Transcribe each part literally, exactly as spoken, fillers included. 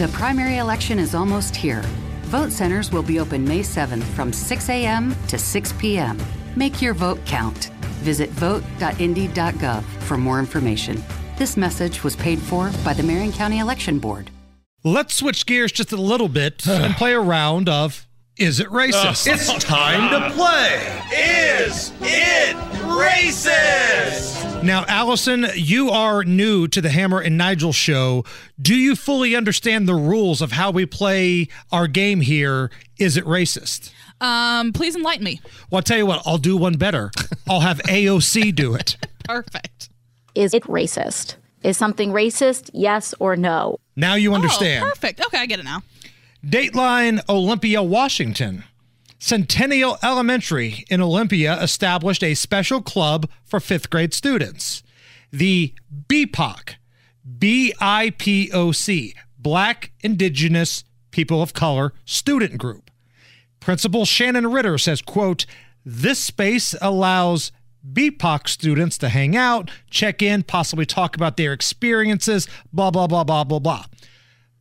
The primary election is almost here. Vote centers will be open May seventh from six a m to six p m Make your vote count. Visit vote dot indy dot gov for more information. This message was paid for by the Marion County Election Board. Let's switch gears just a little bit and play a round of Is It Racist? It's time to play Is It Racist? Now, Allison, you are new to the Hammer and Nigel show. Do you fully understand the rules of how we play our game here, Is It Racist? Um, please enlighten me. Well, I'll tell you what, I'll do one better. I'll have A O C do it. Perfect. Is it racist? Is something racist, yes or no? Now you understand. Oh, perfect. Okay, I get it now. Dateline Olympia, Washington. Centennial Elementary in Olympia established a special club for fifth grade students. The B I P O C, B I P O C, Black Indigenous People of Color Student Group. Principal Shannon Ritter says, quote, "This space allows B I P O C students to hang out, check in, possibly talk about their experiences, blah, blah, blah, blah, blah, blah.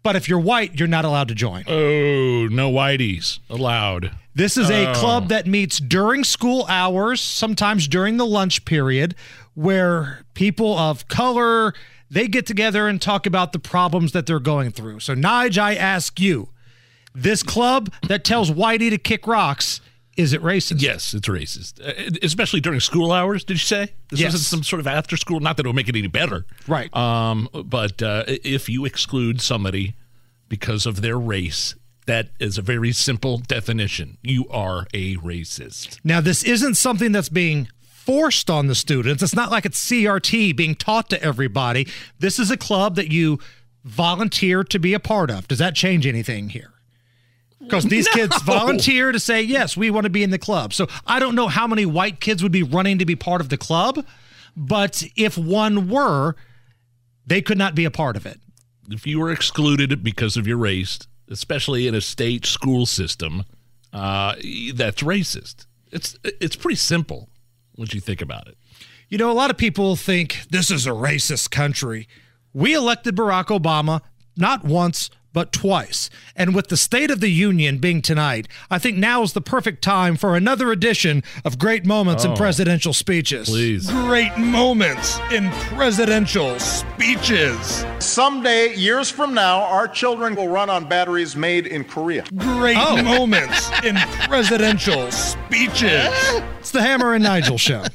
But if you're white, you're not allowed to join." Oh, no whiteys allowed. This is oh. a club that meets during school hours, sometimes during the lunch period, where people of color, they get together and talk about the problems that they're going through. So, Nige, I ask you, this club that tells whitey to kick rocks, is it racist? Yes, it's racist. Uh, especially during school hours, did you say? This yes. isn't some sort of after school. Not that it'll make it any better. Right. Um, but uh, if you exclude somebody because of their race, that is a very simple definition. You are a racist. Now, this isn't something that's being forced on the students. It's not like it's C R T being taught to everybody. This is a club that you volunteer to be a part of. Does that change anything here? Because these no. kids volunteer to say, yes, we want to be in the club. So I don't know how many white kids would be running to be part of the club, but if one were, they could not be a part of it. If you were excluded because of your race, especially in a state school system, uh, that's racist. It's, it's pretty simple once you think about it. You know, a lot of people think this is a racist country. We elected Barack Obama not once, but twice. And with the State of the Union being tonight, I think now is the perfect time for another edition of Great Moments oh, in Presidential Speeches. Please. Great Moments in Presidential Speeches. Someday, years from now, our children will run on batteries made in Korea. Great oh. Moments in Presidential Speeches. It's the Hammer and Nigel show.